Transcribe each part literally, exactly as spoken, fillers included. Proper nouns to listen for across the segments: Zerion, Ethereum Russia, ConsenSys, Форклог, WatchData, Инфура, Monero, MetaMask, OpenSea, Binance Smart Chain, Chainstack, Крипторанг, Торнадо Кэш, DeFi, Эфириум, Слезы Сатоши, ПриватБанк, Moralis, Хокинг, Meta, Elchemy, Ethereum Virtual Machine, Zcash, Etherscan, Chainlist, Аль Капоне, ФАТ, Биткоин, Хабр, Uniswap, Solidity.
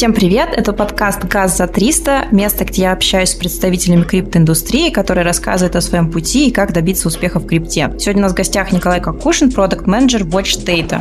Всем привет! Это подкаст «Газ за триста», место, где я общаюсь с представителями криптоиндустрии, которые рассказывают о своем пути и как добиться успеха в крипте. Сегодня у нас в гостях Николай Кокушин, продакт-менеджер WatchData.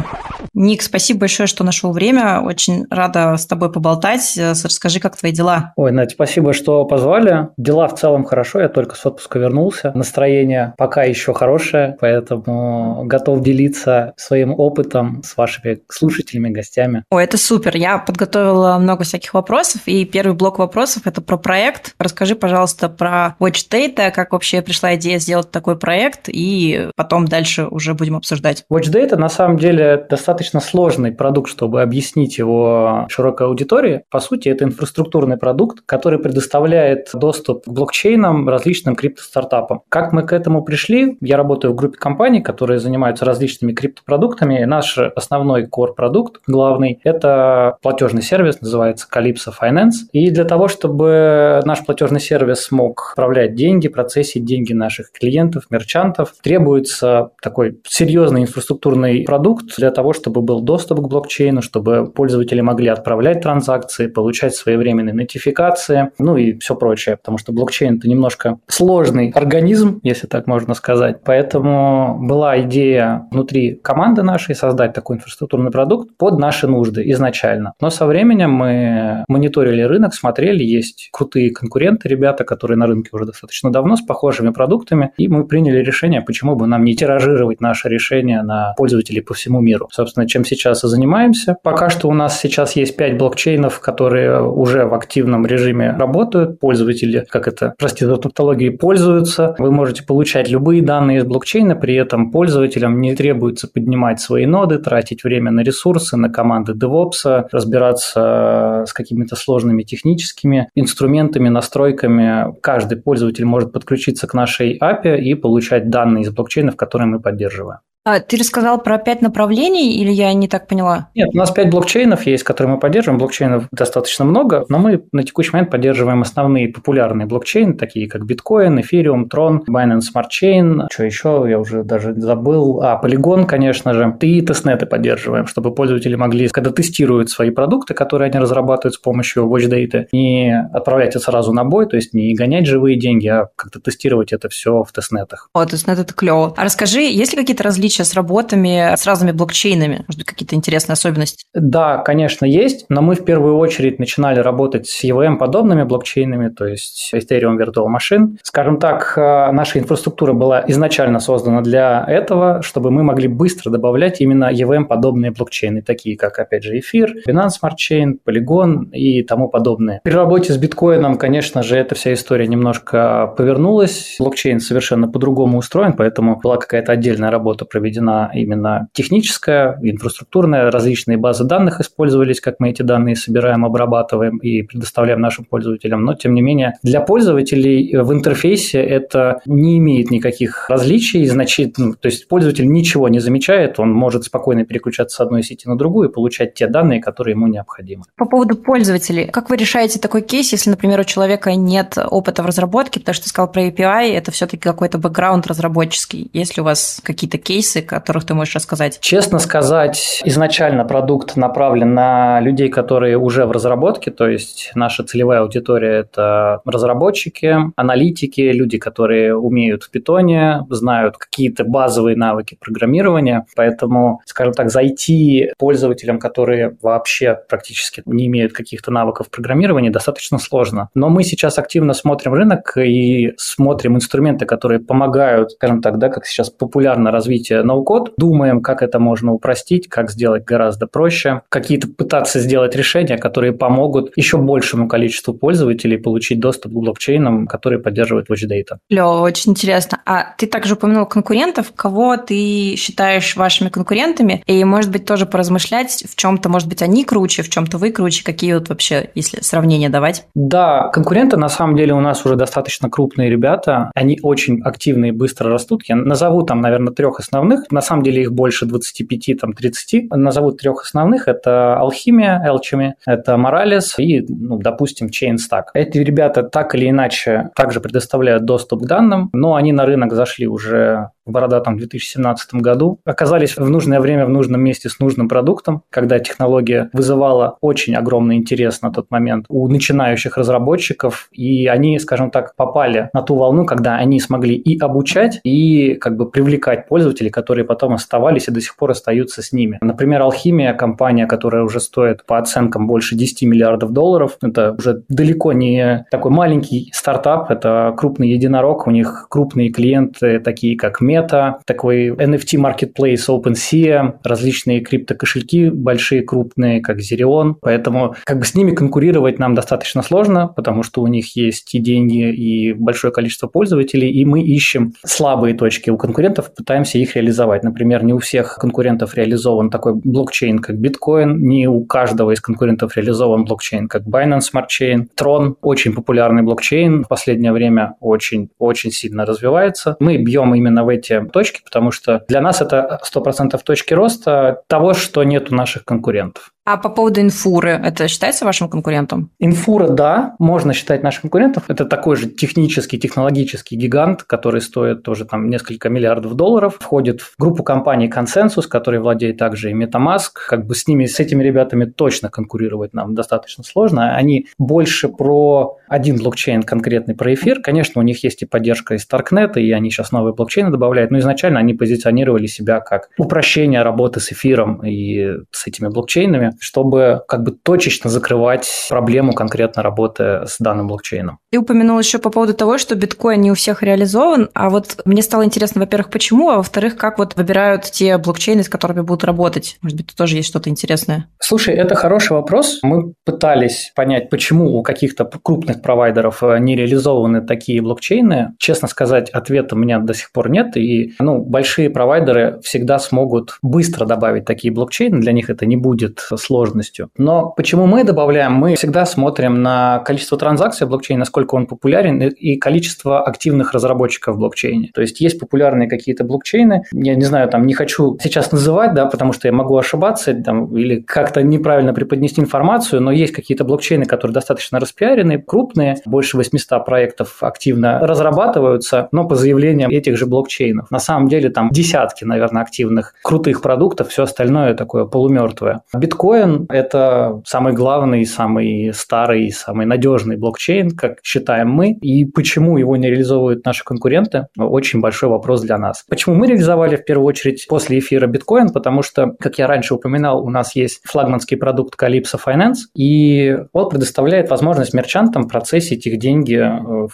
Ник, спасибо большое, что нашел время. Очень рада с тобой поболтать. Расскажи, как твои дела? Ой, Надь, спасибо, что позвали. Дела в целом хорошо, я только с отпуска вернулся. Настроение пока еще хорошее, поэтому готов делиться своим опытом с вашими слушателями, гостями. Ой, это супер. Я подготовила много всяких вопросов, и первый блок вопросов – это про проект. Расскажи, пожалуйста, про WatchData, как вообще пришла идея сделать такой проект, и потом дальше уже будем обсуждать. WatchData, на самом деле, достаточно сложный продукт, чтобы объяснить его широкой аудитории. По сути, это инфраструктурный продукт, который предоставляет доступ к блокчейнам, различным криптостартапам. Как мы к этому пришли? Я работаю в группе компаний, которые занимаются различными криптопродуктами. Наш основной core-продукт, главный, это платежный сервис, называется Calypso Finance. И для того, чтобы наш платежный сервис смог отправлять деньги, процессить деньги наших клиентов, мерчантов, требуется такой серьезный инфраструктурный продукт для того, чтобы чтобы был доступ к блокчейну, чтобы пользователи могли отправлять транзакции, получать своевременные нотификации, ну и все прочее, потому что блокчейн – это немножко сложный организм, если так можно сказать. Поэтому была идея внутри команды нашей создать такой инфраструктурный продукт под наши нужды изначально. Но со временем мы мониторили рынок, смотрели, есть крутые конкуренты, ребята, которые на рынке уже достаточно давно с похожими продуктами, и мы приняли решение, почему бы нам не тиражировать наше решение на пользователей по всему миру. Собственно, чем сейчас и занимаемся. Пока что у нас сейчас есть пять блокчейнов, которые уже в активном режиме работают. Пользователи, как это, прости за тавтологию, пользуются. Вы можете получать любые данные из блокчейна, при этом пользователям не требуется поднимать свои ноды, тратить время на ресурсы, на команды DevOps, разбираться с какими-то сложными техническими инструментами, настройками. Каждый пользователь может подключиться к нашей эй пи ай и получать данные из блокчейнов, которые мы поддерживаем. А ты рассказал про пять направлений, или я не так поняла? Нет, у нас пять блокчейнов есть, которые мы поддерживаем. Блокчейнов достаточно много, но мы на текущий момент поддерживаем основные популярные блокчейны, такие как Биткоин, Эфириум, Трон, Binance Smart Chain. Что еще? Я уже даже забыл. А, Полигон, конечно же. И тестнеты поддерживаем, чтобы пользователи могли, когда тестируют свои продукты, которые они разрабатывают с помощью WatchData, не отправлять это сразу на бой, то есть не гонять живые деньги, а как-то тестировать это все в тестнетах. О, тестнет – это клево. А расскажи, есть ли какие-то различия с работами с разными блокчейнами? Может быть, какие-то интересные особенности? Да, конечно, есть, но мы в первую очередь начинали работать с и ви эм-подобными блокчейнами, то есть Ethereum Virtual Machine. Скажем так, наша инфраструктура была изначально создана для этого, чтобы мы могли быстро добавлять именно и ви эм-подобные блокчейны, такие как, опять же, Эфир, Binance Smart Chain, Polygon и тому подобное. При работе с биткоином, конечно же, эта вся история немножко повернулась. Блокчейн совершенно по-другому устроен, поэтому была какая-то отдельная работа проведена именно техническая, инфраструктурная, различные базы данных использовались, как мы эти данные собираем, обрабатываем и предоставляем нашим пользователям, но, тем не менее, для пользователей в интерфейсе это не имеет никаких различий, значит, ну, то есть пользователь ничего не замечает, он может спокойно переключаться с одной сети на другую и получать те данные, которые ему необходимы. По поводу пользователей, как вы решаете такой кейс, если, например, у человека нет опыта в разработке, потому что ты сказал про эй пи ай, это все-таки какой-то бэкграунд разработческий, если у вас какие-то кейсы, кейсы, которых ты можешь рассказать? Честно сказать, изначально продукт направлен на людей, которые уже в разработке, то есть наша целевая аудитория – это разработчики, аналитики, люди, которые умеют в питоне, знают какие-то базовые навыки программирования, поэтому, скажем так, зайти пользователям, которые вообще практически не имеют каких-то навыков программирования, достаточно сложно. Но мы сейчас активно смотрим рынок и смотрим инструменты, которые помогают, скажем так, да, как сейчас популярно развитие ноу-код, думаем, как это можно упростить, как сделать гораздо проще, какие-то пытаться сделать решения, которые помогут еще большему количеству пользователей получить доступ к блокчейнам, которые поддерживают WatchData. Лё, очень интересно. А ты также упомянул конкурентов. Кого ты считаешь вашими конкурентами? И, может быть, тоже поразмышлять, в чем-то, может быть, они круче, в чем-то вы круче, какие вот вообще, если сравнение давать? Да, конкуренты, на самом деле, у нас уже достаточно крупные ребята. Они очень активные и быстро растут. Я назову там, наверное, трех основных. На самом деле их больше двадцать пять тридцать. Назову трех основных. Это Alchemy, Elchemy, это Moralis и, ну, допустим, Chainstack. Эти ребята так или иначе также предоставляют доступ к данным, но они на рынок зашли уже в бородатом две тысячи семнадцатом году, оказались в нужное время в нужном месте с нужным продуктом, когда технология вызывала очень огромный интерес на тот момент у начинающих разработчиков, и они, скажем так, попали на ту волну, когда они смогли и обучать, и как бы привлекать пользователей, которые потом оставались и до сих пор остаются с ними. Например, Alchemy, компания, которая уже стоит по оценкам больше десяти миллиардов долларов, это уже далеко не такой маленький стартап, это крупный единорог, у них крупные клиенты, такие как Meta, такой эн эф ти-маркетплейс OpenSea, различные криптокошельки большие, крупные, как Zerion, поэтому как бы с ними конкурировать нам достаточно сложно, потому что у них есть и деньги, и большое количество пользователей, и мы ищем слабые точки у конкурентов, пытаемся их реализовать. Например, не у всех конкурентов реализован такой блокчейн, как биткоин, не у каждого из конкурентов реализован блокчейн, как Binance Smart Chain. Трон – очень популярный блокчейн, в последнее время очень-очень сильно развивается. Мы бьем именно в эти точки, потому что для нас это сто процентов точки роста того, что нет у наших конкурентов. А по поводу инфуры, это считается вашим конкурентом? Инфура, да, можно считать нашим конкурентом. Это такой же технический, технологический гигант, который стоит тоже там несколько миллиардов долларов. Входит в группу компаний ConsenSys, который владеет также и MetaMask. Как бы с ними, с этими ребятами точно конкурировать нам достаточно сложно. Они больше про один блокчейн конкретный, про эфир. Конечно, у них есть и поддержка из Starknet, и они сейчас новые блокчейны добавляют. Но изначально они позиционировали себя как упрощение работы с эфиром и с этими блокчейнами, чтобы как бы точечно закрывать проблему конкретно работы с данным блокчейном. Ты упомянул еще по поводу того, что биткоин не у всех реализован, а вот мне стало интересно, во-первых, почему, а во-вторых, как вот выбирают те блокчейны, с которыми будут работать? Может быть, тут тоже есть что-то интересное? Слушай, это хороший вопрос. Мы пытались понять, почему у каких-то крупных провайдеров не реализованы такие блокчейны. Честно сказать, ответа у меня до сих пор нет, и ну, большие провайдеры всегда смогут быстро добавить такие блокчейны, для них это не будет сложностью. Но почему мы добавляем? Мы всегда смотрим на количество транзакций в блокчейне, насколько он популярен, и количество активных разработчиков в блокчейне. То есть есть популярные какие-то блокчейны, я не знаю, там не хочу сейчас называть, да, потому что я могу ошибаться там, или как-то неправильно преподнести информацию, но есть какие-то блокчейны, которые достаточно распиарены, крупные, больше восьмисот проектов активно разрабатываются, но по заявлениям этих же блокчейнов. На самом деле там десятки, наверное, активных крутых продуктов, все остальное такое полумертвое. Биткоин Биткоин – это самый главный, самый старый, самый надежный блокчейн, как считаем мы. И почему его не реализовывают наши конкуренты – очень большой вопрос для нас. Почему мы реализовали в первую очередь после эфира биткоин? Потому что, как я раньше упоминал, у нас есть флагманский продукт Calypso Finance, и он предоставляет возможность мерчантам процессить их деньги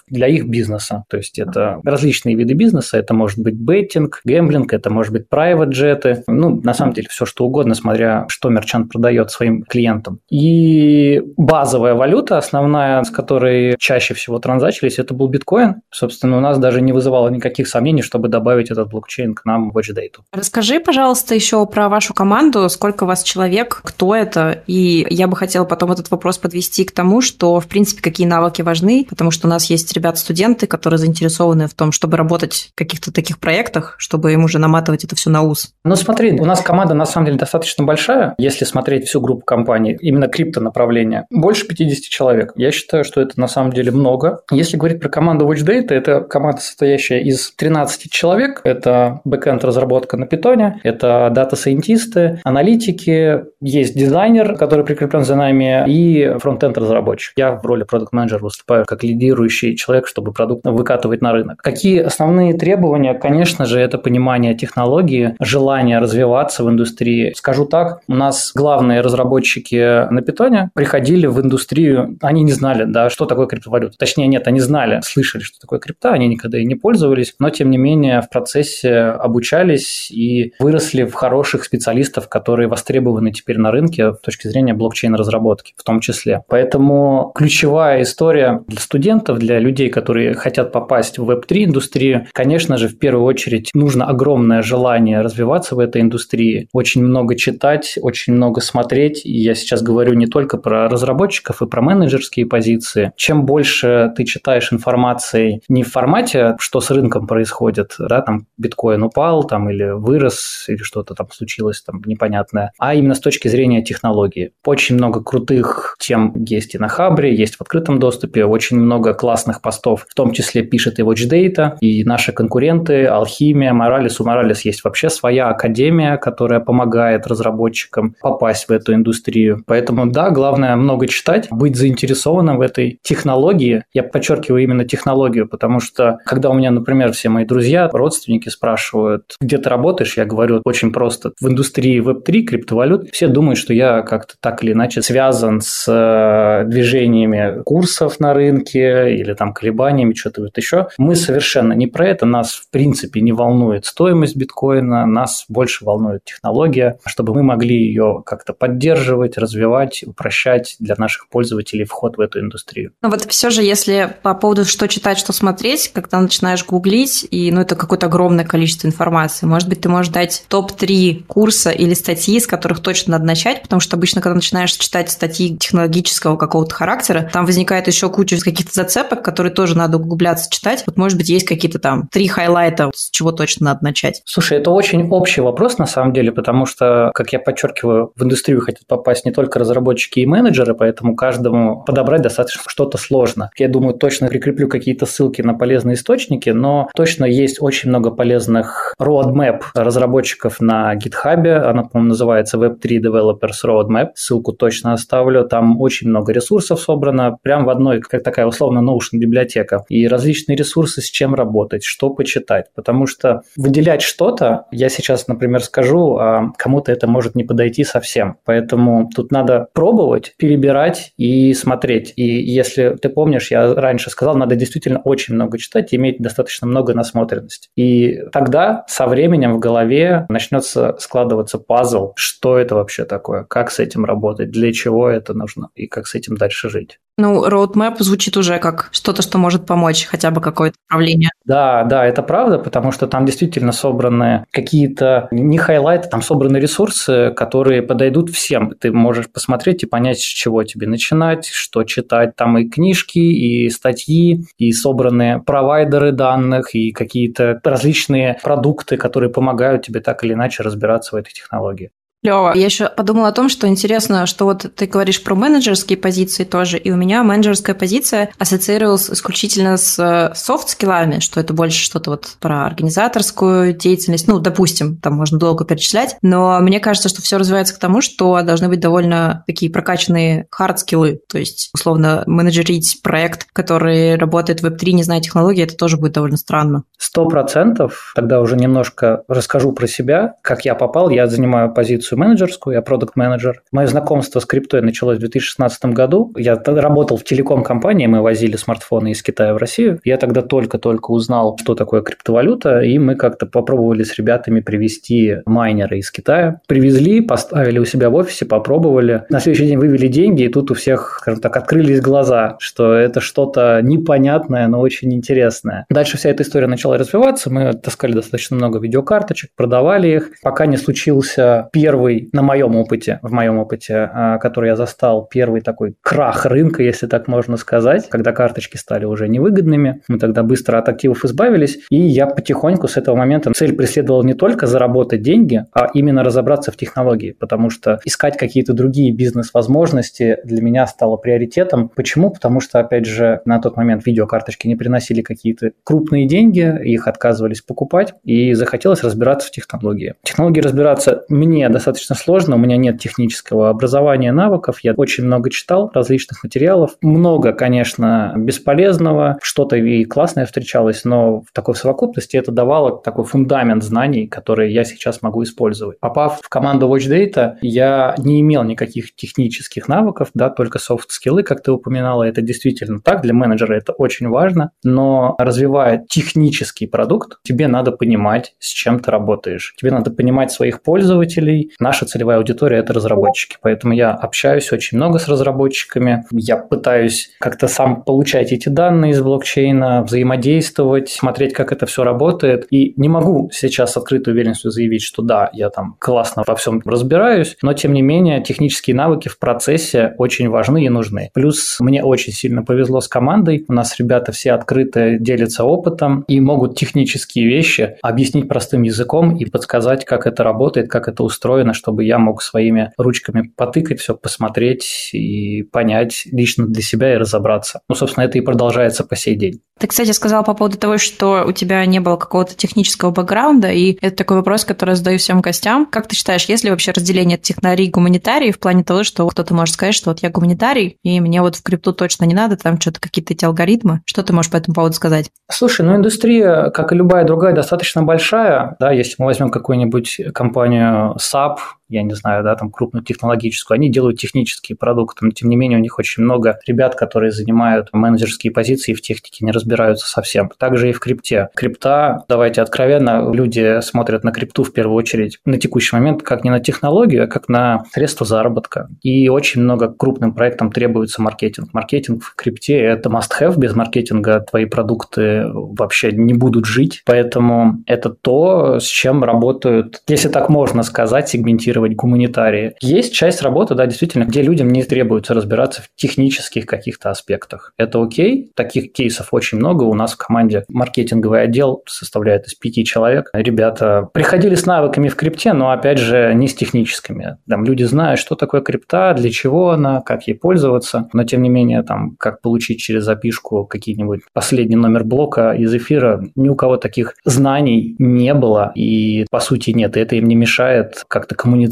для их бизнеса. То есть это различные виды бизнеса. Это может быть беттинг, гэмблинг, это может быть private-джеты. Ну, на самом деле, все что угодно, смотря что мерчант продает. дает своим клиентам. И базовая валюта, основная, с которой чаще всего транзачились, это был биткоин. Собственно, у нас даже не вызывало никаких сомнений, чтобы добавить этот блокчейн к нам в WatchData. Расскажи, пожалуйста, еще про вашу команду. Сколько вас человек? Кто это? И я бы хотела потом этот вопрос подвести к тому, что, в принципе, какие навыки важны, потому что у нас есть ребята-студенты, которые заинтересованы в том, чтобы работать в каких-то таких проектах, чтобы им уже наматывать это все на ус. Ну, смотри, у нас команда, на самом деле, достаточно большая. Если смотреть всю группу компаний, именно крипто-направление. Больше пятидесяти человек. Я считаю, что это на самом деле много. Если говорить про команду WatchData, это команда, состоящая из тринадцати человек. Это бэкэнд-разработка на питоне, это дата-сайентисты, аналитики, есть дизайнер, который прикреплен за нами, и фронт-энд-разработчик. Я в роли продукт-менеджера выступаю как лидирующий человек, чтобы продукт выкатывать на рынок. Какие основные требования? Конечно же, это понимание технологии, желание развиваться в индустрии. Скажу так, у нас главное разработчики на питоне приходили в индустрию, они не знали, да, что такое криптовалюта. Точнее, нет, они знали, слышали, что такое крипта, они никогда и не пользовались, но, тем не менее, в процессе обучались и выросли в хороших специалистов, которые востребованы теперь на рынке с точки зрения блокчейн-разработки в том числе. Поэтому ключевая история для студентов, для людей, которые хотят попасть в веб три индустрию, конечно же, в первую очередь нужно огромное желание развиваться в этой индустрии, очень много читать, очень много смотреть, смотреть, и я сейчас говорю не только про разработчиков и про менеджерские позиции, чем больше ты читаешь информации не в формате, что с рынком происходит, да, там биткоин упал, там или вырос, или что-то там случилось там непонятное, а именно с точки зрения технологии. Очень много крутых тем есть и на Хабре, есть в открытом доступе, очень много классных постов, в том числе пишет и WatchData, и наши конкуренты, Alchemy, Moralis. У Moralis есть вообще своя академия, которая помогает разработчикам попасть в эту индустрию. Поэтому, да, главное много читать, быть заинтересованным в этой технологии. Я подчеркиваю именно технологию, потому что, когда у меня, например, все мои друзья, родственники спрашивают, где ты работаешь, я говорю очень просто, в индустрии веб три, криптовалют, все думают, что я как-то так или иначе связан с движениями курсов на рынке или там колебаниями, что-то вот еще. Мы совершенно не про это, нас в принципе не волнует стоимость биткоина, нас больше волнует технология, чтобы мы могли ее как-то поддерживать, развивать, упрощать для наших пользователей вход в эту индустрию. Ну вот все же, если по поводу что читать, что смотреть, когда начинаешь гуглить, и ну это какое-то огромное количество информации, может быть, ты можешь дать топ три курса или статьи, с которых точно надо начать, потому что обычно, когда начинаешь читать статьи технологического какого-то характера, там возникает еще куча каких-то зацепок, которые тоже надо углубляться, читать. Вот, может быть, есть какие-то там три хайлайта, с чего точно надо начать. Слушай, это очень общий вопрос на самом деле, потому что, как я подчеркиваю, в индустрию хотят попасть не только разработчики и менеджеры, поэтому каждому подобрать достаточно что-то сложно. Я думаю, точно прикреплю какие-то ссылки на полезные источники, но точно есть очень много полезных roadmap разработчиков на GitHub. Она, по-моему, называется веб три Developers Roadmap. Ссылку точно оставлю. Там очень много ресурсов собрано. Прям в одной, как такая условно Notion библиотека. И различные ресурсы, с чем работать, что почитать. Потому что выделять что-то, я сейчас, например, скажу, а кому-то это может не подойти совсем. Поэтому тут надо пробовать, перебирать и смотреть. И если ты помнишь, я раньше сказал, надо действительно очень много читать и иметь достаточно много насмотренности. И тогда со временем в голове начнется складываться пазл, что это вообще такое, как с этим работать, для чего это нужно и как с этим дальше жить. Ну, roadmap звучит уже как что-то, что может помочь, хотя бы какое-то направление. Да, да, это правда, потому что там действительно собраны какие-то, не хайлайты, там собраны ресурсы, которые подойдут всем. Ты можешь посмотреть и понять, с чего тебе начинать, что читать. Там и книжки, и статьи, и собраны провайдеры данных, и какие-то различные продукты, которые помогают тебе так или иначе разбираться в этой технологии. Лёва, я еще подумала о том, что интересно, что вот ты говоришь про менеджерские позиции тоже, и у меня менеджерская позиция ассоциировалась исключительно с софт-скиллами, что это больше что-то вот про организаторскую деятельность, ну, допустим, там можно долго перечислять, но мне кажется, что все развивается к тому, что должны быть довольно такие прокачанные хард-скиллы, то есть, условно, менеджерить проект, который работает в веб три, не зная технологии, это тоже будет довольно странно. Сто процентов. Тогда уже немножко расскажу про себя, как я попал, я занимаю позицию менеджерскую, я продакт-менеджер. Мое знакомство с криптой началось в две тысячи шестнадцатом году. Я работал в телеком-компании, мы возили смартфоны из Китая в Россию. Я тогда только-только узнал, что такое криптовалюта, и мы как-то попробовали с ребятами привезти майнеры из Китая. Привезли, поставили у себя в офисе, попробовали. На следующий день вывели деньги, и тут у всех, скажем так, открылись глаза, что это что-то непонятное, но очень интересное. Дальше вся эта история начала развиваться, мы таскали достаточно много видеокарточек, продавали их, пока не случился первый на моем опыте, в моем опыте, который я застал, первый такой крах рынка, если так можно сказать, когда карточки стали уже невыгодными. Мы тогда быстро от активов избавились, и я потихоньку с этого момента цель преследовал не только заработать деньги, а именно разобраться в технологии, потому что искать какие-то другие бизнес-возможности для меня стало приоритетом. Почему? Потому что, опять же, на тот момент видеокарточки не приносили какие-то крупные деньги, их отказывались покупать, и захотелось разбираться в технологии. Технологии разбираться мне достаточно достаточно сложно, у меня нет технического образования, навыков, я очень много читал различных материалов, много, конечно, бесполезного, что-то и классное встречалось, но в такой совокупности это давало такой фундамент знаний, которые я сейчас могу использовать. Попав в команду WatchData, я не имел никаких технических навыков, да, только софт-скиллы, как ты упоминала, это действительно так, для менеджера это очень важно, но развивая технический продукт, тебе надо понимать, с чем ты работаешь, тебе надо понимать своих пользователей, наша целевая аудитория – это разработчики. Поэтому я общаюсь очень много с разработчиками. Я пытаюсь как-то сам получать эти данные из блокчейна, взаимодействовать, смотреть, как это все работает. И не могу сейчас с открытой уверенностью заявить, что да, я там классно во всем разбираюсь, но тем не менее технические навыки в процессе очень важны и нужны. Плюс мне очень сильно повезло с командой. У нас ребята все открыто делятся опытом и могут технические вещи объяснить простым языком и подсказать, как это работает, как это устроено, чтобы я мог своими ручками потыкать, все посмотреть и понять лично для себя и разобраться. Ну, собственно, это и продолжается по сей день. Ты, кстати, сказал по поводу того, что у тебя не было какого-то технического бэкграунда, и это такой вопрос, который задаю всем гостям. Как ты считаешь, есть ли вообще разделение технарий и гуманитарий в плане того, что кто-то может сказать, что вот я гуманитарий, и мне вот в крипту точно не надо, там что-то какие-то эти алгоритмы? Что ты можешь по этому поводу сказать? Слушай, ну индустрия, как и любая другая, достаточно большая. Да, если мы возьмем какую-нибудь компанию сап, я не знаю, да, там крупную технологическую, они делают технические продукты, но тем не менее у них очень много ребят, которые занимают менеджерские позиции и в технике не разбираются совсем. Также и в крипте. Крипта, давайте откровенно, люди смотрят на крипту в первую очередь на текущий момент как не на технологию, а как на средства заработка. И очень много крупным проектам требуется маркетинг. Маркетинг в крипте – это must-have, без маркетинга твои продукты вообще не будут жить, поэтому это то, с чем работают, если так можно сказать, сегментированные гуманитарии. Есть часть работы, да, действительно, где людям не требуется разбираться в технических каких-то аспектах. Это окей, таких кейсов очень много. У нас в команде маркетинговый отдел составляет из пяти человек. Ребята приходили с навыками в крипте, но, опять же, не с техническими. Там люди знают, что такое крипта, для чего она, как ей пользоваться, но, тем не менее, там, как получить через опишку какие-нибудь последний номер блока из эфира, ни у кого таких знаний не было и, по сути, нет. И это им не мешает как-то коммуницировать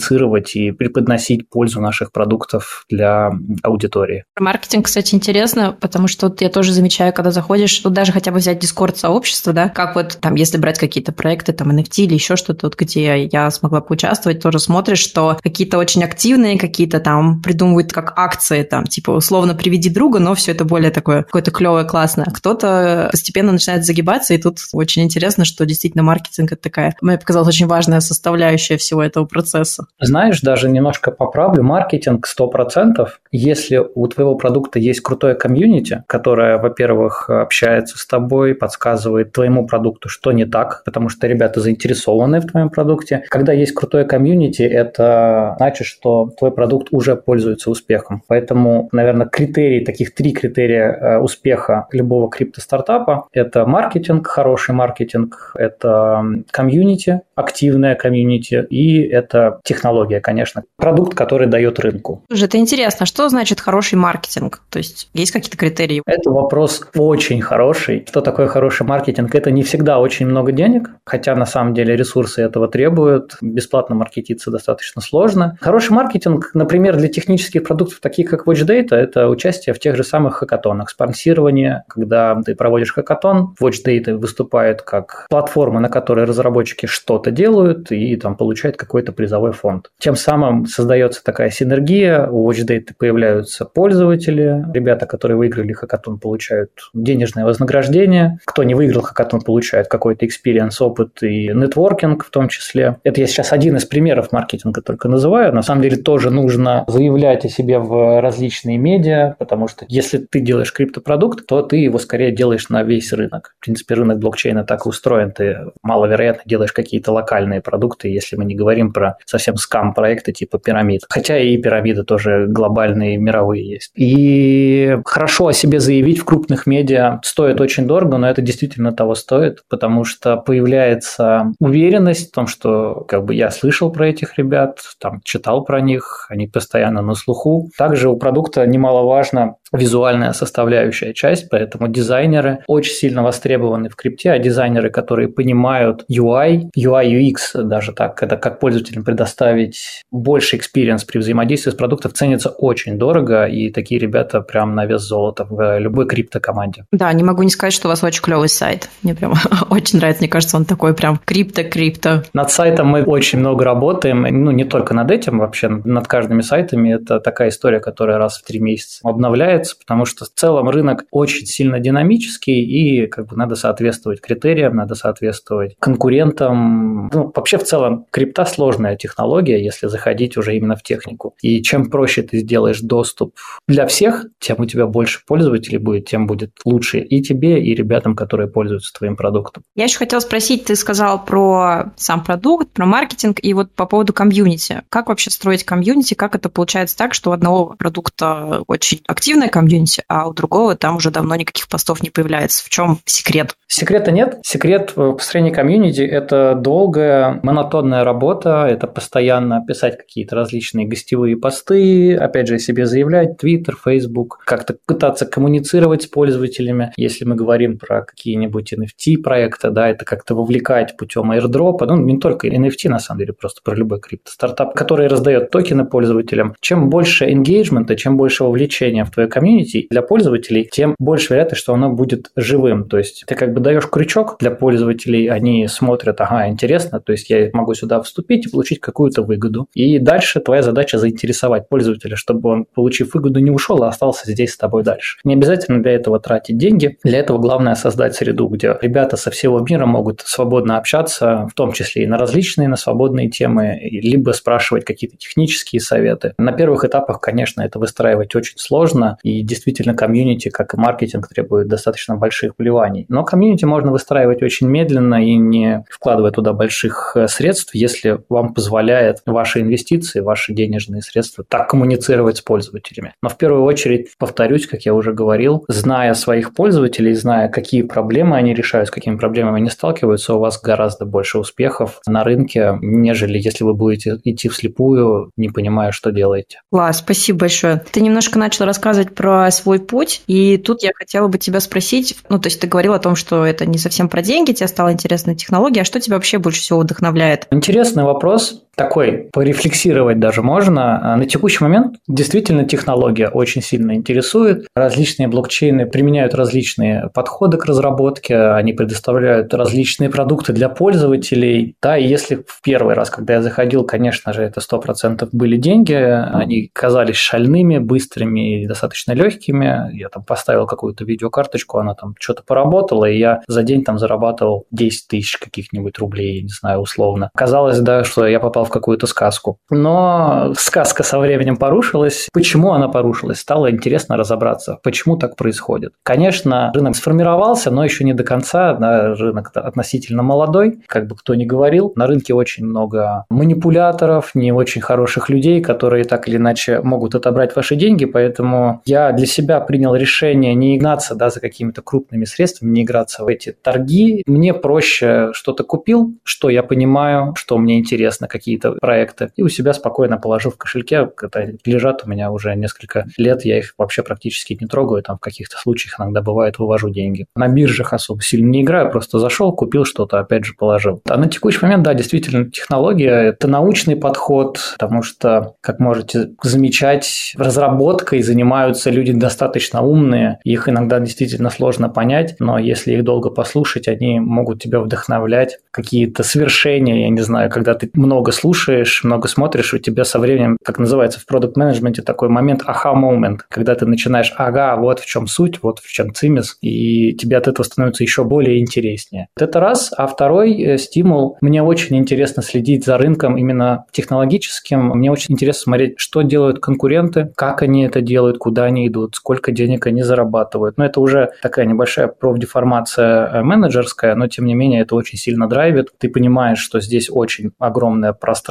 и преподносить пользу наших продуктов для аудитории. Маркетинг, кстати, интересно, потому что вот я тоже замечаю, когда заходишь, тут даже хотя бы взять дискорд-сообщество, да, как вот там, если брать какие-то проекты, там, эн эф ти или еще что-то, вот, где я смогла поучаствовать, тоже смотришь, что какие-то очень активные, какие-то там придумывают как акции, там, типа, условно, приведи друга, но все это более такое, какое-то клевое, классное. Кто-то постепенно начинает загибаться, и тут очень интересно, что действительно маркетинг – это такая, мне показалось, очень важная составляющая всего этого процесса. Знаешь, даже немножко поправлю, маркетинг сто процентов, если у твоего продукта есть крутое комьюнити, которое, во-первых, общается с тобой, подсказывает твоему продукту, что не так, потому что ребята заинтересованы в твоем продукте. Когда есть крутое комьюнити, это значит, что твой продукт уже пользуется успехом. Поэтому, наверное, критерии, таких три критерия успеха любого крипто-стартапа – это маркетинг, хороший маркетинг, это комьюнити, активное комьюнити и это технология, конечно. Продукт, который дает рынку. Слушай, это интересно. Что значит хороший маркетинг? То есть есть какие-то критерии? Это вопрос очень хороший. Что такое хороший маркетинг? Это не всегда очень много денег, хотя на самом деле ресурсы этого требуют. Бесплатно маркетиться достаточно сложно. Хороший маркетинг, например, для технических продуктов, таких как WatchData, это участие в тех же самых хакатонах. Спонсирование, когда ты проводишь хакатон, WatchData выступает как платформа, на которой разработчики что-то делают и там получают какой-то призовой фонд. Тем самым создается такая синергия, у WatchData появляются пользователи, ребята, которые выиграли хакатон, получают денежное вознаграждение, кто не выиграл хакатон, получает какой-то экспириенс, опыт и нетворкинг в том числе. Это я сейчас один из примеров маркетинга только называю. На самом деле тоже нужно заявлять о себе в различные медиа, потому что если ты делаешь криптопродукт, то ты его скорее делаешь на весь рынок. В принципе, рынок блокчейна так устроен, ты маловероятно делаешь какие-то локальные продукты, если мы не говорим про совсем скам-проекты типа пирамид. Хотя и пирамиды тоже глобальные, мировые есть. И хорошо о себе заявить в крупных медиа стоит очень дорого, но это действительно того стоит, потому что появляется уверенность в том, что как бы я слышал про этих ребят, там, читал про них, они постоянно на слуху. Также у продукта немаловажно визуальная составляющая часть, поэтому дизайнеры очень сильно востребованы в крипте, а дизайнеры, которые понимают ю ай, ю ай, ю экс даже так, это как пользователям предоставить больше экспириенс при взаимодействии с продуктом, ценится очень дорого, и такие ребята прям на вес золота в любой криптокоманде. Да, не могу не сказать, что у вас очень клевый сайт. Мне прям очень нравится, мне кажется, он такой прям крипто-крипто. Над сайтом мы очень много работаем, ну не только над этим, вообще над каждыми сайтами, это такая история, которая раз в три месяца обновляется, появляется, потому что в целом рынок очень сильно динамический, и как бы надо соответствовать критериям, надо соответствовать конкурентам. Ну, вообще в целом крипта сложная технология, если заходить уже именно в технику. И чем проще ты сделаешь доступ для всех, тем у тебя больше пользователей будет, тем будет лучше и тебе, и ребятам, которые пользуются твоим продуктом. Я еще хотела спросить, ты сказал про сам продукт, про маркетинг, и вот по поводу комьюнити. Как вообще строить комьюнити? Как это получается так, что у одного продукта очень активное комьюнити, а у другого там уже давно никаких постов не появляется? В чем секрет? Секрета нет. Секрет в построении комьюнити – это долгая, монотонная работа, это постоянно писать какие-то различные гостевые посты, опять же, себе заявлять, Twitter, Facebook, как-то пытаться коммуницировать с пользователями. Если мы говорим про какие-нибудь эн эф ти-проекты, да, это как-то вовлекать путем аирдропа, ну, не только эн эф ти, на самом деле, просто про любой крипто-стартап, который раздает токены пользователям. Чем больше энгейджмента, чем больше вовлечения в твоей комьюнити для пользователей, тем больше вероятность, что оно будет живым. То есть ты как бы даешь крючок для пользователей, они смотрят, ага, интересно, то есть я могу сюда вступить и получить какую-то выгоду. И дальше твоя задача заинтересовать пользователя, чтобы он, получив выгоду, не ушел, а остался здесь с тобой дальше. Не обязательно для этого тратить деньги, для этого главное создать среду, где ребята со всего мира могут свободно общаться, в том числе и на различные, на свободные темы, либо спрашивать какие-то технические советы. На первых этапах, конечно, это выстраивать очень сложно, и действительно комьюнити, как и маркетинг, требует достаточно больших вливаний. Но комьюнити можно выстраивать очень медленно и не вкладывая туда больших средств, если вам позволяет ваши инвестиции, ваши денежные средства так коммуницировать с пользователями. Но в первую очередь, повторюсь, как я уже говорил, зная своих пользователей, зная, какие проблемы они решают, с какими проблемами они сталкиваются, у вас гораздо больше успехов на рынке, нежели если вы будете идти вслепую, не понимая, что делаете. Класс, спасибо большое. Ты немножко начал рассказывать про свой путь, и тут я хотела бы тебя спросить, ну, то есть ты говорил о том, что это не совсем про деньги, тебе стала интересна технология, а что тебя вообще больше всего вдохновляет? Интересный вопрос. Такой, порефлексировать даже можно. На текущий момент действительно технология очень сильно интересует. Различные блокчейны применяют различные подходы к разработке, они предоставляют различные продукты для пользователей. Да, и если в первый раз, когда я заходил, конечно же, это сто процентов были деньги, они казались шальными, быстрыми и достаточно легкими. Я там поставил какую-то видеокарточку, она там что-то поработала, и я за день там зарабатывал десять тысяч каких-нибудь рублей, не знаю, условно. Казалось, да, что я попал в какую-то сказку. Но сказка со временем порушилась. Почему она порушилась? Стало интересно разобраться, почему так происходит. Конечно, рынок сформировался, но еще не до конца. Да, рынок относительно молодой, как бы кто ни говорил. На рынке очень много манипуляторов, не очень хороших людей, которые так или иначе могут отобрать ваши деньги. Поэтому я для себя принял решение не играться, да, за какими-то крупными средствами, не играться в эти торги. Мне проще что-то купил, что я понимаю, что мне интересно, какие-то проекты, и у себя спокойно положу в кошельке, которые лежат у меня уже несколько лет, я их вообще практически не трогаю, там в каких-то случаях иногда бывает вывожу деньги. На биржах особо сильно не играю, просто зашел, купил что-то, опять же положил. А на текущий момент, да, действительно, технология – это научный подход, потому что, как можете замечать, разработкой занимаются люди достаточно умные, их иногда действительно сложно понять, но если их долго послушать, они могут тебя вдохновлять, какие-то свершения, я не знаю, когда ты много Много слушаешь, много смотришь, у тебя со временем, как называется в продакт-менеджменте, такой момент аха-момент, когда ты начинаешь, ага, вот в чем суть, вот в чем цимис, и тебе от этого становится еще более интереснее. Вот это раз, а второй стимул, мне очень интересно следить за рынком именно технологическим, мне очень интересно смотреть, что делают конкуренты, как они это делают, куда они идут, сколько денег они зарабатывают. Но это уже такая небольшая профдеформация менеджерская, но тем не менее это очень сильно драйвит, ты понимаешь, что здесь очень огромное пространство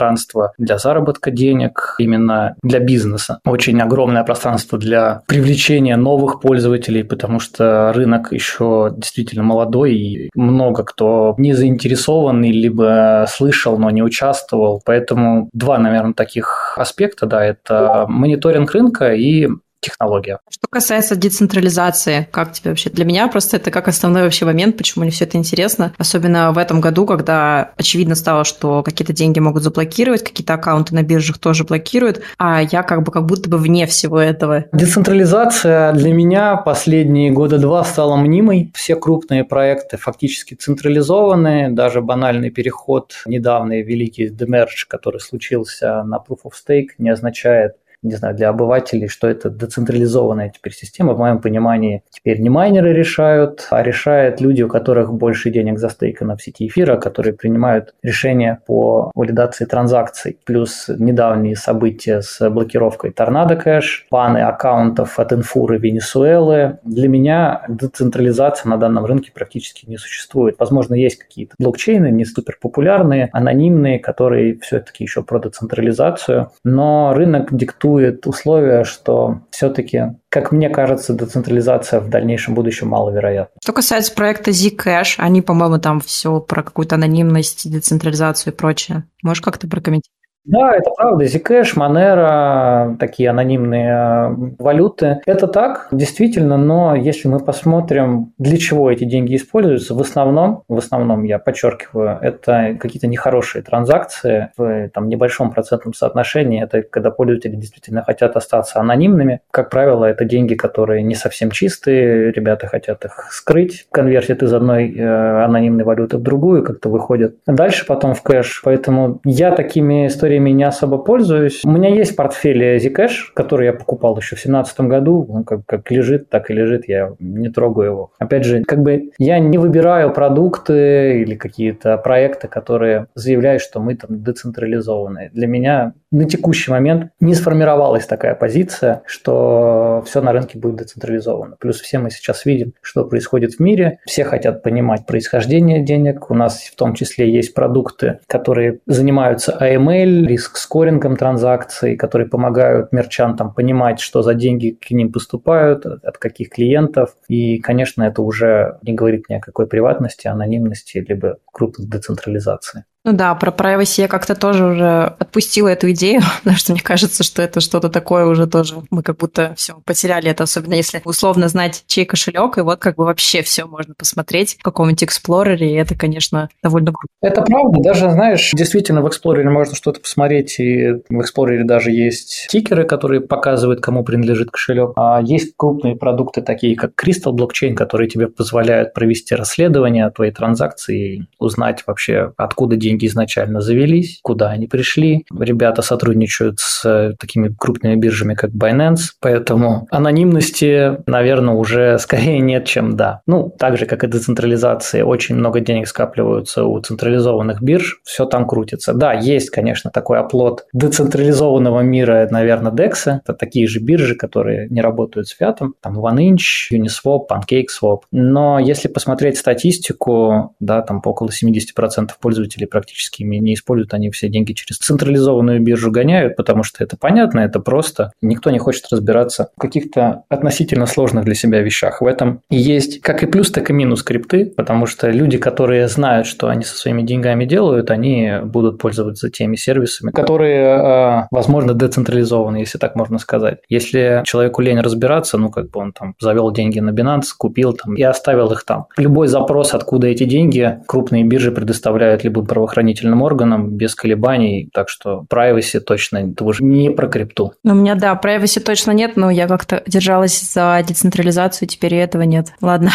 для заработка денег, именно для бизнеса. Очень огромное пространство для привлечения новых пользователей, потому что рынок еще действительно молодой, и много кто не заинтересован, либо слышал, но не участвовал. Поэтому два, наверное, таких аспекта, да, это мониторинг рынка и технология. Что касается децентрализации, как тебе вообще? Для меня просто это как основной вообще момент, почему мне все это интересно. Особенно в этом году, когда очевидно стало, что какие-то деньги могут заблокировать, какие-то аккаунты на биржах тоже блокируют, а я как бы как будто бы вне всего этого. Децентрализация для меня последние года два стала мнимой. Все крупные проекты фактически централизованы, даже банальный переход, недавний великий демердж, который случился на Proof of Stake, не означает, не знаю, для обывателей, что это децентрализованная теперь система. В моем понимании теперь не майнеры решают, а решают люди, у которых больше денег застейкано в сети эфира, которые принимают решения по валидации транзакций. Плюс недавние события с блокировкой Торнадо Кэш, баны аккаунтов от Инфуры Венесуэлы. Для меня децентрализация на данном рынке практически не существует. Возможно, есть какие-то блокчейны, не суперпопулярные, анонимные, которые все-таки еще про децентрализацию, но рынок диктует условия, что все-таки, как мне кажется, децентрализация в дальнейшем будущем маловероятна. Что касается проекта Zcash, они, по-моему, там все про какую-то анонимность, децентрализацию и прочее. Можешь как-то прокомментировать? Да, это правда. Zcash, Monero, такие анонимные валюты. Это так, действительно, но если мы посмотрим, для чего эти деньги используются, в основном, в основном, я подчеркиваю, это какие-то нехорошие транзакции в там, небольшом процентном соотношении. Это когда пользователи действительно хотят остаться анонимными. Как правило, это деньги, которые не совсем чистые, ребята хотят их скрыть, конвертят из одной э, анонимной валюты в другую, как-то выходят дальше потом в кэш. Поэтому я такими историями не особо пользуюсь. У меня есть портфель Zcash, который я покупал еще в две тысячи семнадцатом году. Он как, как лежит, так и лежит, я не трогаю его. Опять же, как бы я не выбираю продукты или какие-то проекты, которые заявляют, что мы там децентрализованы. Для меня на текущий момент не сформировалась такая позиция, что все на рынке будет децентрализовано. Плюс все мы сейчас видим, что происходит в мире. Все хотят понимать происхождение денег. У нас в том числе есть продукты, которые занимаются эй эм эль, риск-скорингом транзакций, которые помогают мерчантам понимать, что за деньги к ним поступают, от каких клиентов. И, конечно, это уже не говорит ни о какой приватности, анонимности, либо крупной децентрализации. Ну да, про privacy я как-то тоже уже отпустила эту идею, потому что мне кажется, что это что-то такое уже тоже. Мы как будто все потеряли это, особенно если условно знать, чей кошелек, и вот как бы вообще все можно посмотреть в каком-нибудь эксплорере, и это, конечно, довольно круто. Это правда, даже, знаешь, действительно в эксплорере можно что-то посмотреть, и в эксплорере даже есть стикеры, которые показывают, кому принадлежит кошелек. А есть крупные продукты, такие как Crystal Blockchain, которые тебе позволяют провести расследование твоей транзакции и узнать вообще, откуда деньги. Деньги изначально завелись, куда они пришли. Ребята сотрудничают с такими крупными биржами, как Binance, поэтому анонимности, наверное, уже скорее нет, чем да. Ну, так же, как и децентрализации, очень много денег скапливаются у централизованных бирж, все там крутится. Да, есть, конечно, такой оплот децентрализованного мира, наверное, Декса. Это такие же биржи, которые не работают с фиатом. Там OneInch, Uniswap, PancakeSwap. Но если посмотреть статистику, да, там около семьдесят процентов пользователей практически практически не используют, они все деньги через централизованную биржу гоняют, потому что это понятно, это просто. Никто не хочет разбираться в каких-то относительно сложных для себя вещах. В этом и есть как и плюс, так и минус крипты, потому что люди, которые знают, что они со своими деньгами делают, они будут пользоваться теми сервисами, которые, возможно, децентрализованы, если так можно сказать. Если человеку лень разбираться, ну, как бы он там завел деньги на Binance, купил там и оставил их там. Любой запрос, откуда эти деньги, крупные биржи предоставляют либо правоохранительным хранительным органам без колебаний, так что privacy точно уже не про крипту. У меня, да, privacy точно нет, но я как-то держалась за децентрализацию, теперь и этого нет. Ладно.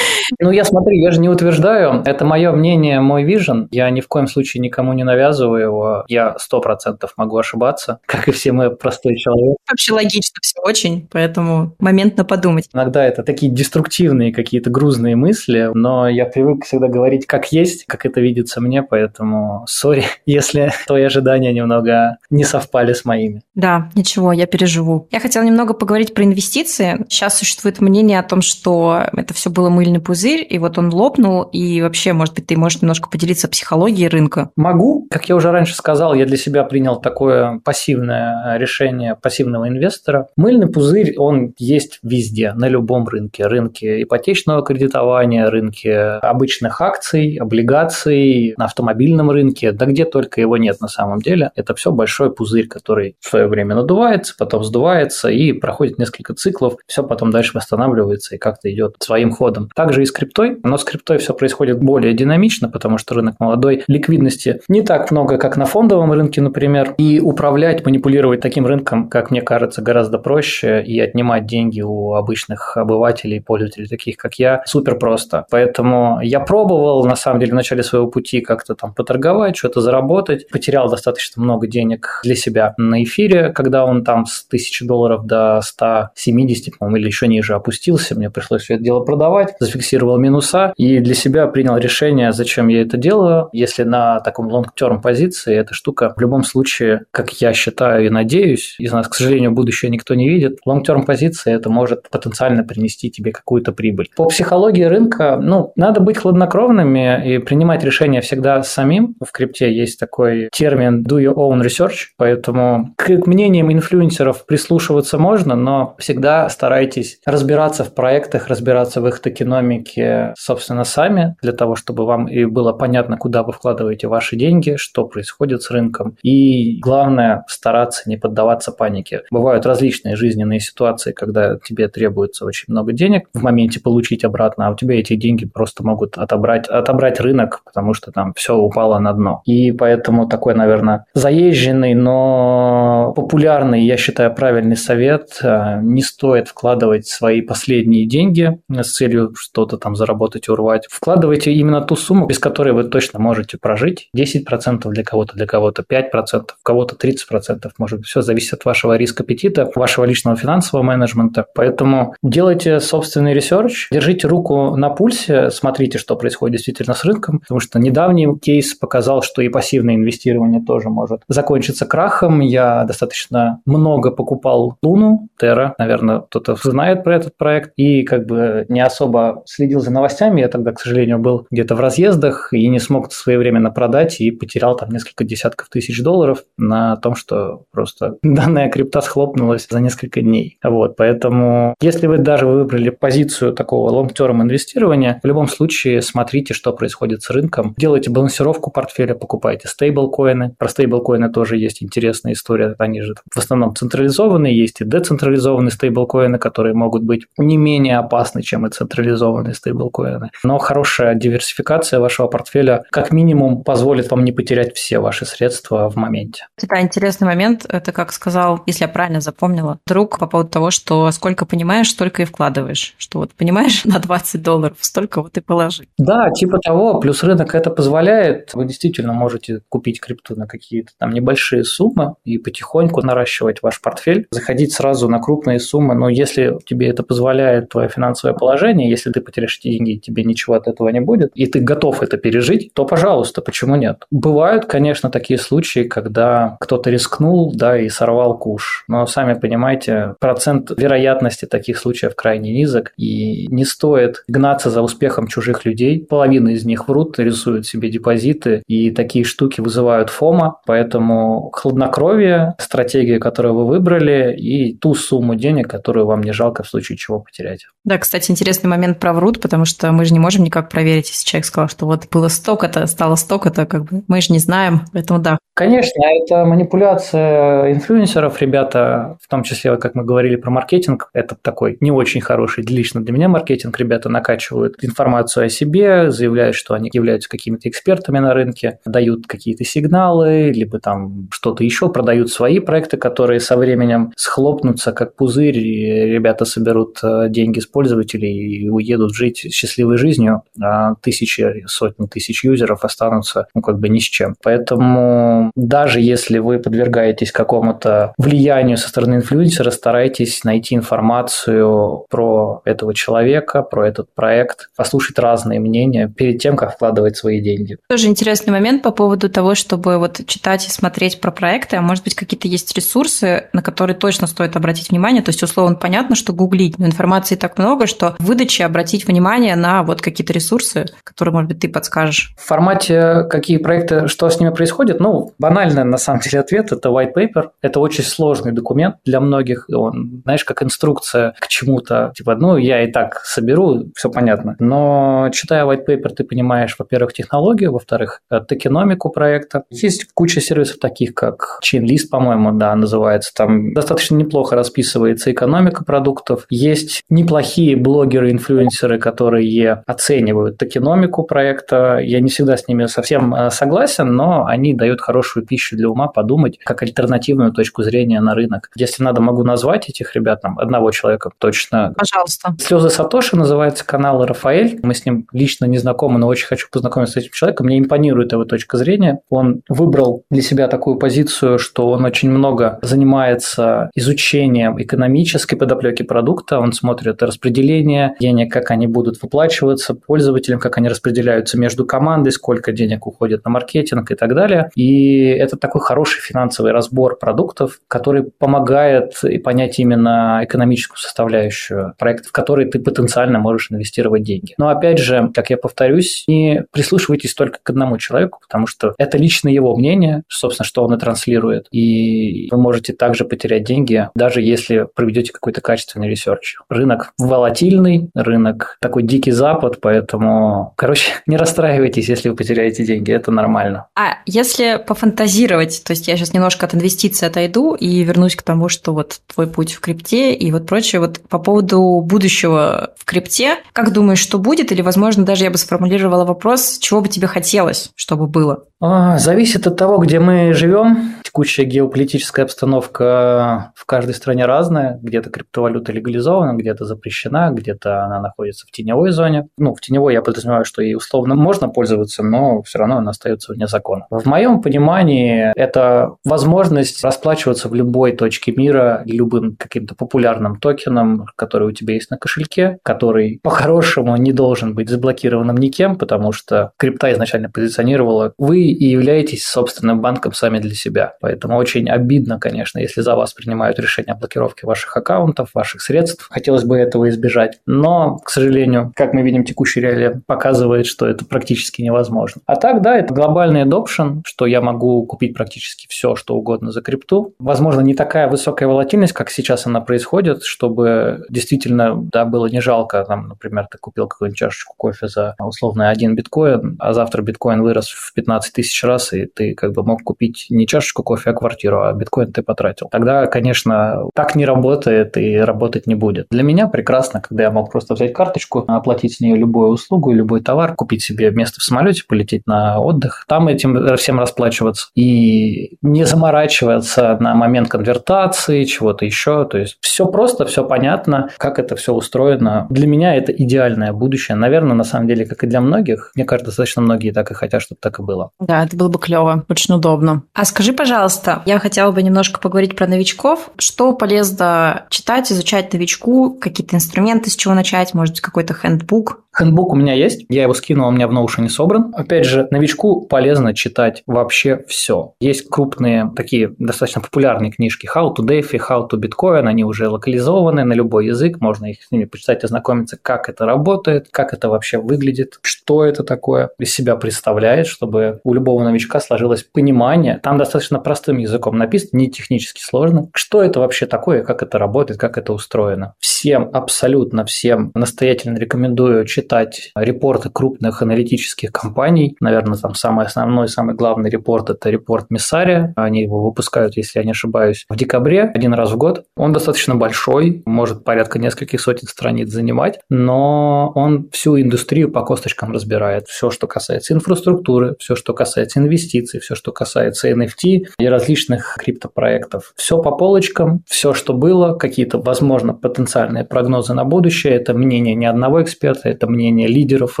Ну, я смотри, я же не утверждаю, это мое мнение, мой вижен, я ни в коем случае никому не навязываю его, я сто процентов могу ошибаться, как и все мы простые человек. Вообще логично все очень, поэтому момент на подумать. Иногда это такие деструктивные какие-то грузные мысли, но я привык всегда говорить как есть, как это видится мне, поэтому сори, если твои ожидания немного не совпали с моими. Да, ничего, я переживу. Я хотела немного поговорить про инвестиции. Сейчас существует мнение о том, что это все было мыльный пузырь, и вот он лопнул, и вообще, может быть, ты можешь немножко поделиться психологией рынка. Могу. Как я уже раньше сказал, я для себя принял такое пассивное решение пассивного инвестора. Мыльный пузырь, он есть везде, на любом рынке. Рынки ипотечного кредитования, рынки обычных акций, облигаций, на автомобильном рынке, да где только его нет на самом деле. Это все большой пузырь, который в свое время надувается, потом сдувается и проходит несколько циклов, все потом дальше восстанавливается и как-то идет своим ходом. Также и с криптой, но с криптой все происходит более динамично, потому что рынок молодой, ликвидности не так много, как на фондовом рынке, например, и управлять, манипулировать таким рынком, как мне кажется, гораздо проще, и отнимать деньги у обычных обывателей, пользователей таких, как я, супер просто. Поэтому я пробовал, на самом деле, в начале своего пути как-то что-то там поторговать, что-то заработать. Потерял достаточно много денег для себя на эфире, когда он там с тысячи долларов до ста семидесяти, по-моему, или еще ниже опустился. Мне пришлось все это дело продавать, зафиксировал минуса и для себя принял решение, зачем я это делаю, если на таком long-term позиции эта штука в любом случае, как я считаю и надеюсь, из нас, к сожалению, будущее никто не видит, long-term позиции это может потенциально принести тебе какую-то прибыль. По психологии рынка, ну, надо быть хладнокровными и принимать решения всегда самим. В крипте есть такой термин do your own research, поэтому к мнениям инфлюенсеров прислушиваться можно, но всегда старайтесь разбираться в проектах, разбираться в их токеномике, собственно, сами, для того, чтобы вам и было понятно, куда вы вкладываете ваши деньги, что происходит с рынком. И главное, стараться не поддаваться панике. Бывают различные жизненные ситуации, когда тебе требуется очень много денег в моменте получить обратно, а у тебя эти деньги просто могут отобрать, отобрать рынок, потому что там все упало на дно. И поэтому такой, наверное, заезженный, но популярный, я считаю, правильный совет: не стоит вкладывать свои последние деньги с целью что-то там заработать и урвать. Вкладывайте именно ту сумму, без которой вы точно можете прожить. десять процентов для кого-то, для кого-то пять процентов, кого-то тридцать процентов. Может быть, все зависит от вашего риска-аппетита, вашего личного финансового менеджмента. Поэтому делайте собственный ресерч, держите руку на пульсе, смотрите, что происходит действительно с рынком, потому что недавний кейс показал, что и пассивное инвестирование тоже может закончиться крахом. Я достаточно много покупал Луну, Терра, наверное, кто-то знает про этот проект, и как бы не особо следил за новостями. Я тогда, к сожалению, был где-то в разъездах и не смог своевременно продать, и потерял там несколько десятков тысяч долларов на том, что просто данная крипта схлопнулась за несколько дней. Вот, поэтому, если вы даже выбрали позицию такого long-term инвестирования, в любом случае смотрите, что происходит с рынком, делайте балансировку портфеля, покупайте стейблкоины. Про стейблкоины тоже есть интересная история. Они же в основном централизованные, есть и децентрализованные стейблкоины, которые могут быть не менее опасны, чем и централизованные стейблкоины. Но хорошая диверсификация вашего портфеля как минимум позволит вам не потерять все ваши средства в моменте. Да, интересный момент. Это, как сказал, если я правильно запомнила, друг по поводу того, что сколько понимаешь, столько и вкладываешь. Что вот понимаешь на двадцать долларов, столько вот и положи. Да, типа того. Плюс рынок это позволяет. Вы действительно можете купить крипту на какие-то там небольшие суммы и потихоньку наращивать ваш портфель, заходить сразу на крупные суммы. Но если тебе это позволяет твое финансовое положение, если ты потеряешь деньги, тебе ничего от этого не будет, и ты готов это пережить, то, пожалуйста, почему нет? Бывают, конечно, такие случаи, когда кто-то рискнул, да, и сорвал куш. Но, сами понимаете, процент вероятности таких случаев крайне низок, и не стоит гнаться за успехом чужих людей. Половина из них врут, рисуют себе депозиты, и такие штуки вызывают фомо, поэтому хладнокровие, стратегия, которую вы выбрали, и ту сумму денег, которую вам не жалко в случае чего потерять. Да, кстати, интересный момент про врут, потому что мы же не можем никак проверить, если человек сказал, что вот было столько-то, стало столько-то, как бы мы же не знаем, поэтому да. Конечно, это манипуляция инфлюенсеров, ребята, в том числе, вот как мы говорили про маркетинг, это такой не очень хороший лично для меня маркетинг, ребята накачивают информацию о себе, заявляют, что они являются какими-то экспертами на рынке, дают какие-то сигналы, либо там что-то еще, продают свои проекты, которые со временем схлопнутся как пузырь, и ребята соберут деньги с пользователей и уедут жить счастливой жизнью, а тысячи, сотни тысяч юзеров останутся, ну, как бы ни с чем. Поэтому даже если вы подвергаетесь какому-то влиянию со стороны инфлюенсера, старайтесь найти информацию про этого человека, про этот проект, послушать разные мнения перед тем, как вкладывать свои деньги. Тоже интересный момент по поводу того, чтобы вот читать и смотреть про проекты, а может быть какие-то есть ресурсы, на которые точно стоит обратить внимание, то есть условно понятно, что гуглить, но информации так много, что в выдаче обратить внимание на вот какие-то ресурсы, которые, может быть, ты подскажешь. В формате какие проекты, что с ними происходит, ну, банально, на самом деле, ответ – это white paper, это очень сложный документ для многих, он, знаешь, как инструкция к чему-то, типа, ну, я и так соберу, все понятно, но читая white paper, ты понимаешь, во-первых, технологию, во-вторых, токеномику проекта. Есть куча сервисов таких, как Chainlist, по-моему, да, называется, там достаточно неплохо расписывается экономика продуктов, есть неплохие блогеры, инфлюенсеры, которые оценивают токеномику проекта, я не всегда с ними совсем согласен, но они дают хорошую хорошую пищу для ума подумать, как альтернативную точку зрения на рынок. Если надо, могу назвать этих ребят, там, одного человека точно. Пожалуйста. «Слезы Сатоши» называется канал, Рафаэль. Мы с ним лично не знакомы, но очень хочу познакомиться с этим человеком. Мне импонирует его точка зрения. Он выбрал для себя такую позицию, что он очень много занимается изучением экономической подоплеки продукта. Он смотрит распределение денег, как они будут выплачиваться пользователям, как они распределяются между командой, сколько денег уходит на маркетинг и так далее. И это такой хороший финансовый разбор продуктов, который помогает и понять именно экономическую составляющую проекта, в который ты потенциально можешь инвестировать деньги. Но опять же, как я повторюсь, не прислушивайтесь только к одному человеку, потому что это лично его мнение, собственно, что он и транслирует. И вы можете также потерять деньги, даже если проведете какой-то качественный ресерч. Рынок волатильный, рынок такой дикий запад, поэтому, короче, не расстраивайтесь, если вы потеряете деньги, это нормально. А если пофантазировать, то есть я сейчас немножко от инвестиций отойду и вернусь к тому, что вот твой путь в крипте и вот прочее, вот по поводу будущего в крипте, как думаешь, что будет? Или, возможно, даже я бы сформулировала вопрос, чего бы тебе хотелось, чтобы было? А, зависит от того, где мы живем. Текущая геополитическая обстановка в каждой стране разная. Где-то криптовалюта легализована, где-то запрещена, где-то она находится в теневой зоне. Ну, в теневой я подразумеваю, что ей условно можно пользоваться, но все равно она остается вне закона. В моем понимании это возможность расплачиваться в любой точке мира любым каким-то популярным токеном, который у тебя есть на кошельке, который по-хорошему не должен быть заблокированным никем, потому что крипта изначально позиционировала: вы и являетесь собственным банком сами для себя. Поэтому очень обидно, конечно, если за вас принимают решение о блокировке ваших аккаунтов, ваших средств. Хотелось бы этого избежать. Но, к сожалению, как мы видим, текущий реалии показывает, что это практически невозможно. А так, да, это глобальный adoption, что я могу купить практически все, что угодно за крипту. Возможно, не такая высокая волатильность, как сейчас она происходит, чтобы действительно, да, было не жалко. Там, например, ты купил какую-нибудь чашечку кофе за условно один биткоин, а завтра биткоин вырос в пятнадцать тысяч раз, и ты как бы мог купить не чашечку кофе, а квартиру, а биткоин ты потратил. Тогда, конечно, так не работает и работать не будет. Для меня прекрасно, когда я мог просто взять карточку, оплатить с нее любую услугу, любой товар, купить себе место в самолете, полететь на отдых, там этим всем расплачиваться и не заморачиваться на момент конвертации, чего-то еще. То есть все просто, все понятно, как это все устроено. Для меня это идеальное будущее. Наверное, на самом деле, как и для многих. Мне кажется, достаточно многие так и хотят, чтобы так и было. Да, это было бы клево, очень удобно. А скажи, пожалуйста, Пожалуйста, я хотела бы немножко поговорить про новичков. Что полезно читать, изучать новичку? Какие-то инструменты, с чего начать? Может быть, какой-то хэндбук? Хэндбук у меня есть, я его скинул, у меня в Notion собран. Опять же, новичку полезно читать вообще все. Есть крупные, такие достаточно популярные книжки How to DeFi, How to Bitcoin, они уже локализованы на любой язык, можно их с ними почитать, ознакомиться, как это работает, как это вообще выглядит, что это такое из себя представляет, чтобы у любого новичка сложилось понимание. Там достаточно простым языком написано, не технически сложно, что это вообще такое, как это работает, как это устроено. Всем, абсолютно всем настоятельно рекомендую читать читать репорты крупных аналитических компаний. Наверное, там самый основной, самый главный репорт – это репорт Messari. Они его выпускают, если я не ошибаюсь, в декабре, один раз в год. Он достаточно большой, может порядка нескольких сотен страниц занимать, но он всю индустрию по косточкам разбирает. Все, что касается инфраструктуры, все, что касается инвестиций, все, что касается эн эф ти и различных криптопроектов. Все по полочкам, все, что было, какие-то, возможно, потенциальные прогнозы на будущее. Это мнение не одного эксперта, это мнение лидеров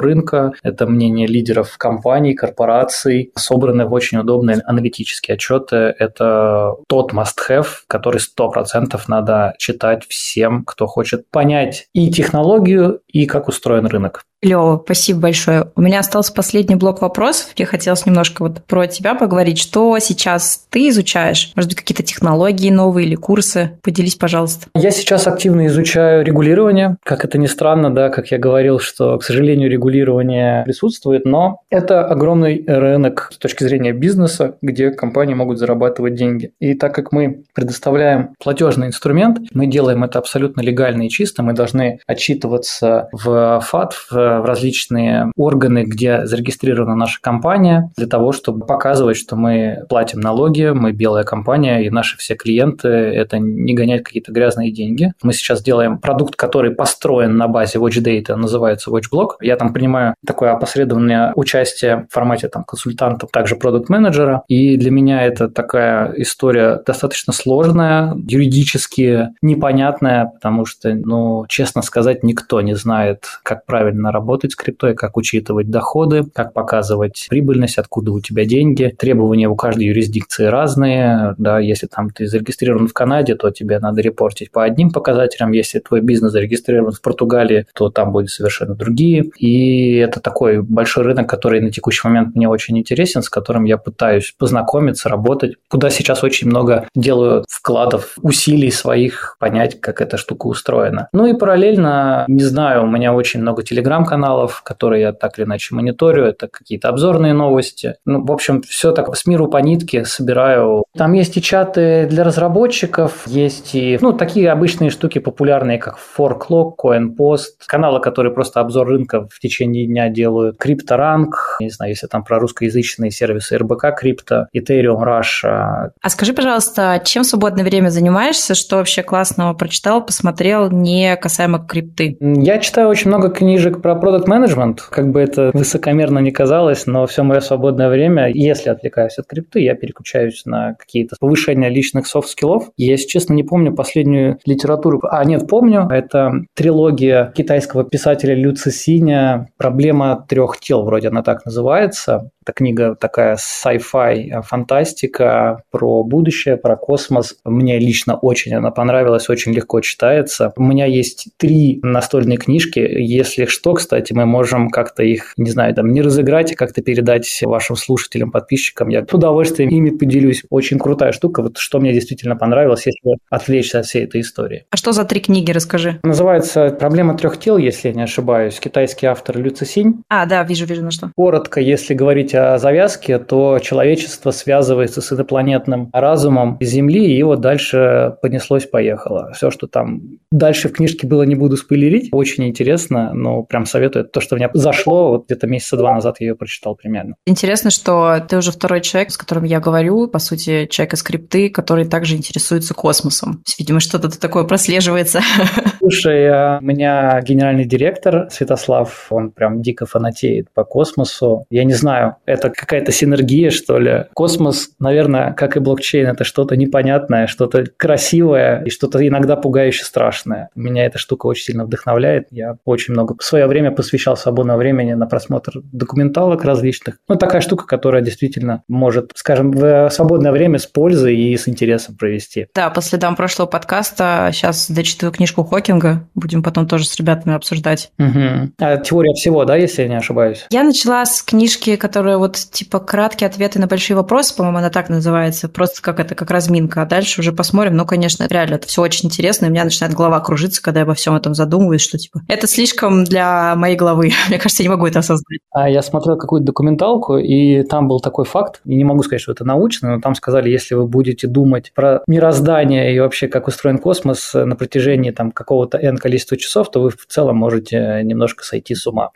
рынка, это мнение лидеров компаний, корпораций, собраны в очень удобные аналитические отчеты. Это тот must-have, который сто процентов надо читать всем, кто хочет понять и технологию, и как устроен рынок. Лёва, спасибо большое. У меня остался последний блок вопросов. Мне хотелось немножко вот про тебя поговорить. Что сейчас ты изучаешь? Может быть, какие-то технологии новые или курсы? Поделись, пожалуйста. Я сейчас активно изучаю регулирование. Как это ни странно, да, как я говорил, что, к сожалению, регулирование присутствует, но это огромный рынок с точки зрения бизнеса, где компании могут зарабатывать деньги. И так как мы предоставляем платежный инструмент, мы делаем это абсолютно легально и чисто. Мы должны отчитываться в ФАТ, в в различные органы, где зарегистрирована наша компания, для того, чтобы показывать, что мы платим налоги, мы белая компания, и наши все клиенты – это не гонять какие-то грязные деньги. Мы сейчас делаем продукт, который построен на базе WatchData, называется WatchBlock. Я там принимаю такое опосредованное участие в формате там, консультанта, также продукт-менеджера, и для меня это такая история достаточно сложная, юридически непонятная, потому что, ну, честно сказать, никто не знает, как правильно работать с криптой, как учитывать доходы, как показывать прибыльность, откуда у тебя деньги. Требования у каждой юрисдикции разные, да, если там ты зарегистрирован в Канаде, то тебе надо репортить по одним показателям, если твой бизнес зарегистрирован в Португалии, то там будут совершенно другие, и это такой большой рынок, который на текущий момент мне очень интересен, с которым я пытаюсь познакомиться, работать, куда сейчас очень много делаю вкладов, усилий своих, понять, как эта штука устроена. Ну и параллельно, не знаю, у меня очень много телеграм-каналов, которые я так или иначе мониторю, это какие-то обзорные новости. Ну, в общем, все так с миру по нитке собираю. Там есть и чаты для разработчиков, есть и, ну, такие обычные штуки популярные, как форклог, CoinPost, каналы, которые просто обзор рынка в течение дня делают, Крипторанг, не знаю, если там про русскоязычные сервисы эр бэ ка, Крипто, Ethereum, Russia. А скажи, пожалуйста, чем в свободное время занимаешься, что вообще классного прочитал, посмотрел, не касаемо крипты? Я читаю очень много книжек про продакт-менеджмент, как бы это высокомерно не казалось, но все мое свободное время, если отвлекаюсь от крипты, я переключаюсь на какие-то повышения личных софт-скиллов. Я, если честно, не помню последнюю литературу. А, нет, помню. Это трилогия китайского писателя Лю Цисиня «Проблема трех тел», вроде она так называется. Это книга такая sci-fi, фантастика про будущее, про космос. Мне лично очень она понравилась, очень легко читается. У меня есть три настольные книжки. Если что, кстати, мы можем как-то их, не знаю, там не разыграть, а как-то передать вашим слушателям, подписчикам. Я с удовольствием ими поделюсь. Очень крутая штука, вот что мне действительно понравилось, если отвлечься от всей этой истории. А что за три книги, расскажи? Называется «Проблема трех тел», если я не ошибаюсь. Китайский автор Лю Цисинь. А, да, вижу, вижу, на что. Коротко, если говорить о завязке, то человечество связывается с инопланетным разумом Земли, и вот дальше понеслось-поехало. Все, что там дальше в книжке было, не буду спойлерить. Очень интересно, но прям советую. То, что у меня зашло, вот где-то месяца два назад я ее прочитал примерно. Интересно, что ты уже второй человек, с которым я говорю, по сути, человек из крипты, который также интересуется космосом. Видимо, что-то такое прослеживается. Слушай, у меня генеральный директор Святослав, он прям дико фанатеет по космосу. Я не знаю, это какая-то синергия, что ли. Космос, наверное, как и блокчейн, это что-то непонятное, что-то красивое и что-то иногда пугающе страшное. Меня эта штука очень сильно вдохновляет. Я очень много в свое время посвящал свободного времени на просмотр документалок различных. Ну, такая штука, которая действительно может, скажем, в свободное время с пользой и с интересом провести. Да, по следам прошлого подкаста сейчас дочитываю книжку Хокинга. Будем потом тоже с ребятами обсуждать. Угу. А теория всего, да, если я не ошибаюсь? Я начала с книжки, которая вот типа краткие ответы на большие вопросы, по-моему, она так называется, просто как это, как разминка, а дальше уже посмотрим. Ну, конечно, реально, это все очень интересно, и у меня начинает голова кружиться, когда я обо всем этом задумываюсь, что типа это слишком для моей головы, мне кажется, я не могу это осознать. А я смотрел какую-то документалку, и там был такой факт, и не могу сказать, что это научно, но там сказали, если вы будете думать про мироздание и вообще как устроен космос на протяжении там какого-то n количества часов, то вы в целом можете немножко сойти с ума.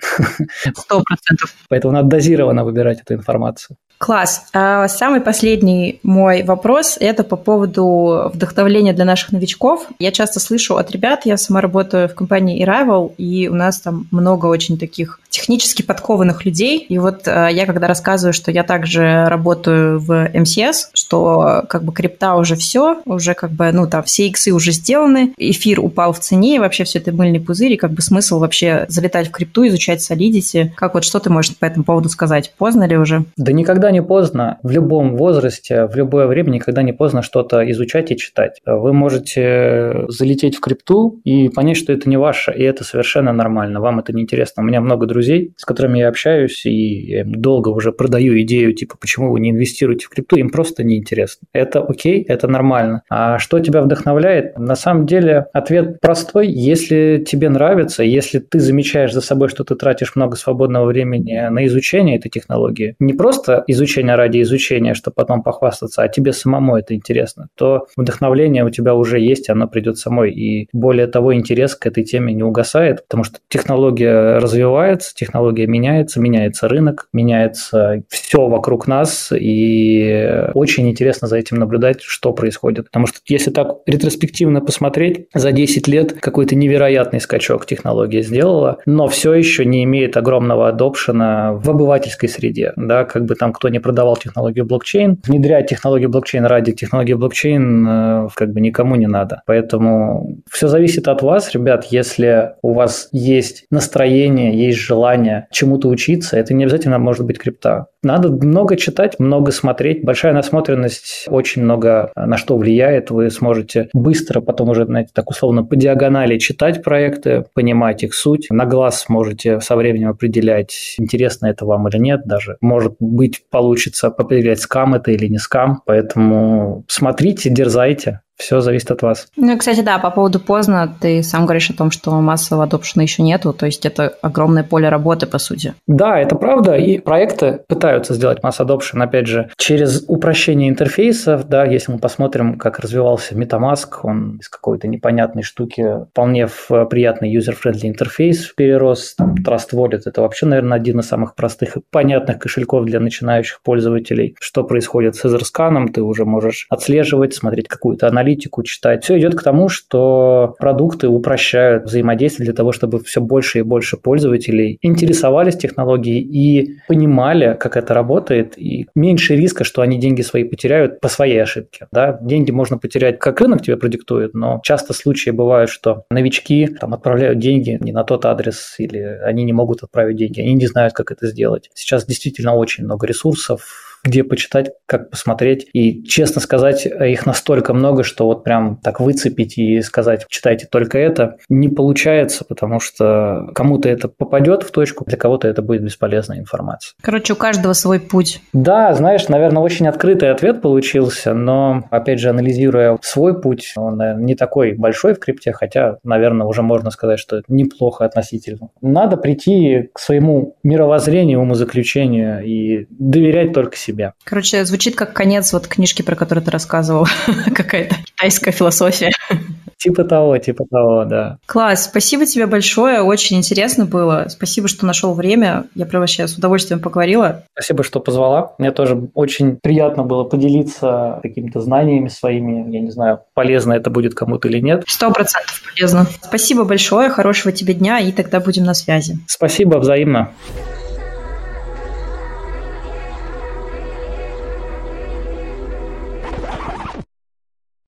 Сто процентов. Поэтому надо дозированно выбирать эту информацию. Класс. А самый последний мой вопрос – это по поводу вдохновления для наших новичков. Я часто слышу от ребят, я сама работаю в компании Arrival, и у нас там много очень таких технически подкованных людей. И вот а, я когда рассказываю, что я также работаю в эм си эс, что как бы крипта уже все, уже как бы, ну там все иксы уже сделаны, эфир упал в цене, и вообще все это мыльный пузырь, и как бы смысл вообще залетать в крипту, изучать Solidity. Как вот, что ты можешь по этому поводу сказать? Поздно ли уже? Да никогда не поздно, в любом возрасте, в любое время никогда не поздно что-то изучать и читать. Вы можете залететь в крипту и понять, что это не ваше, и это совершенно нормально, вам это неинтересно. У меня много друзей, с которыми я общаюсь, и долго уже продаю идею, типа, почему вы не инвестируете в крипту, им просто неинтересно. Это окей, это нормально. А что тебя вдохновляет? На самом деле ответ простой, если тебе нравится, если ты замечаешь за собой, что ты тратишь много свободного времени на изучение этой технологии, не просто изучение, изучения ради изучения, чтобы потом похвастаться, а тебе самому это интересно, то вдохновление у тебя уже есть, оно придет самой. И более того, интерес к этой теме не угасает, потому что технология развивается, технология меняется, меняется рынок, меняется все вокруг нас, и очень интересно за этим наблюдать, что происходит. Потому что если так ретроспективно посмотреть, за десять лет какой-то невероятный скачок технология сделала, но все еще не имеет огромного адопшена в обывательской среде. Да, как бы там кто не продавал технологию блокчейн, внедрять технологию блокчейн ради технологии блокчейн как бы никому не надо. Поэтому все зависит от вас, ребят. Если у вас есть настроение, есть желание чему-то учиться, это не обязательно может быть крипта. Надо много читать, много смотреть. Большая насмотренность очень много на что влияет. Вы сможете быстро потом уже, знаете, так условно по диагонали читать проекты, понимать их суть. На глаз можете со временем определять, интересно это вам или нет даже. Может быть, получится определять, скам это или не скам. Поэтому смотрите, дерзайте. Все зависит от вас. Ну и, кстати, да, по поводу поздно, ты сам говоришь о том, что массового адопшена еще нету, то есть это огромное поле работы, по сути. Да, это правда, и проекты пытаются сделать масс адопшен, опять же, через упрощение интерфейсов, да, если мы посмотрим, как развивался MetaMask, он из какой-то непонятной штуки вполне в приятный юзер-френдли интерфейс перерос, там, Trust Wallet, это вообще, наверное, один из самых простых и понятных кошельков для начинающих пользователей. Что происходит с EtherScan, ты уже можешь отслеживать, смотреть какую-то аналитику, аналитику читать. Все идет к тому, что продукты упрощают взаимодействие для того, чтобы все больше и больше пользователей интересовались технологией и понимали, как это работает, и меньше риска, что они деньги свои потеряют по своей ошибке. Да? Деньги можно потерять, как рынок тебе продиктует, но часто случаи бывают, что новички там, отправляют деньги не на тот адрес, или они не могут отправить деньги, они не знают, как это сделать. Сейчас действительно очень много ресурсов, где почитать, как посмотреть. И, честно сказать, их настолько много, что вот прям так выцепить и сказать, читайте только это, не получается, потому что кому-то это попадет в точку, для кого-то это будет бесполезная информация. Короче, у каждого свой путь. Да, знаешь, наверное, очень открытый ответ получился, но, опять же, анализируя свой путь, он, наверное, не такой большой в крипте, хотя, наверное, уже можно сказать, что это неплохо относительно. Надо прийти к своему мировоззрению, умозаключению и доверять только себе. Себя. Короче, звучит как конец вот книжки, про которую ты рассказывал. Какая-то китайская философия. Типа того, типа того, да. Класс, спасибо тебе большое, очень интересно было. Спасибо, что нашел время, я прям вообще с удовольствием поговорила. Спасибо, что позвала. Мне тоже очень приятно было поделиться какими-то знаниями своими. Я не знаю, полезно это будет кому-то или нет. Сто процентов полезно. Спасибо большое, хорошего тебе дня, и тогда будем на связи. Спасибо, взаимно.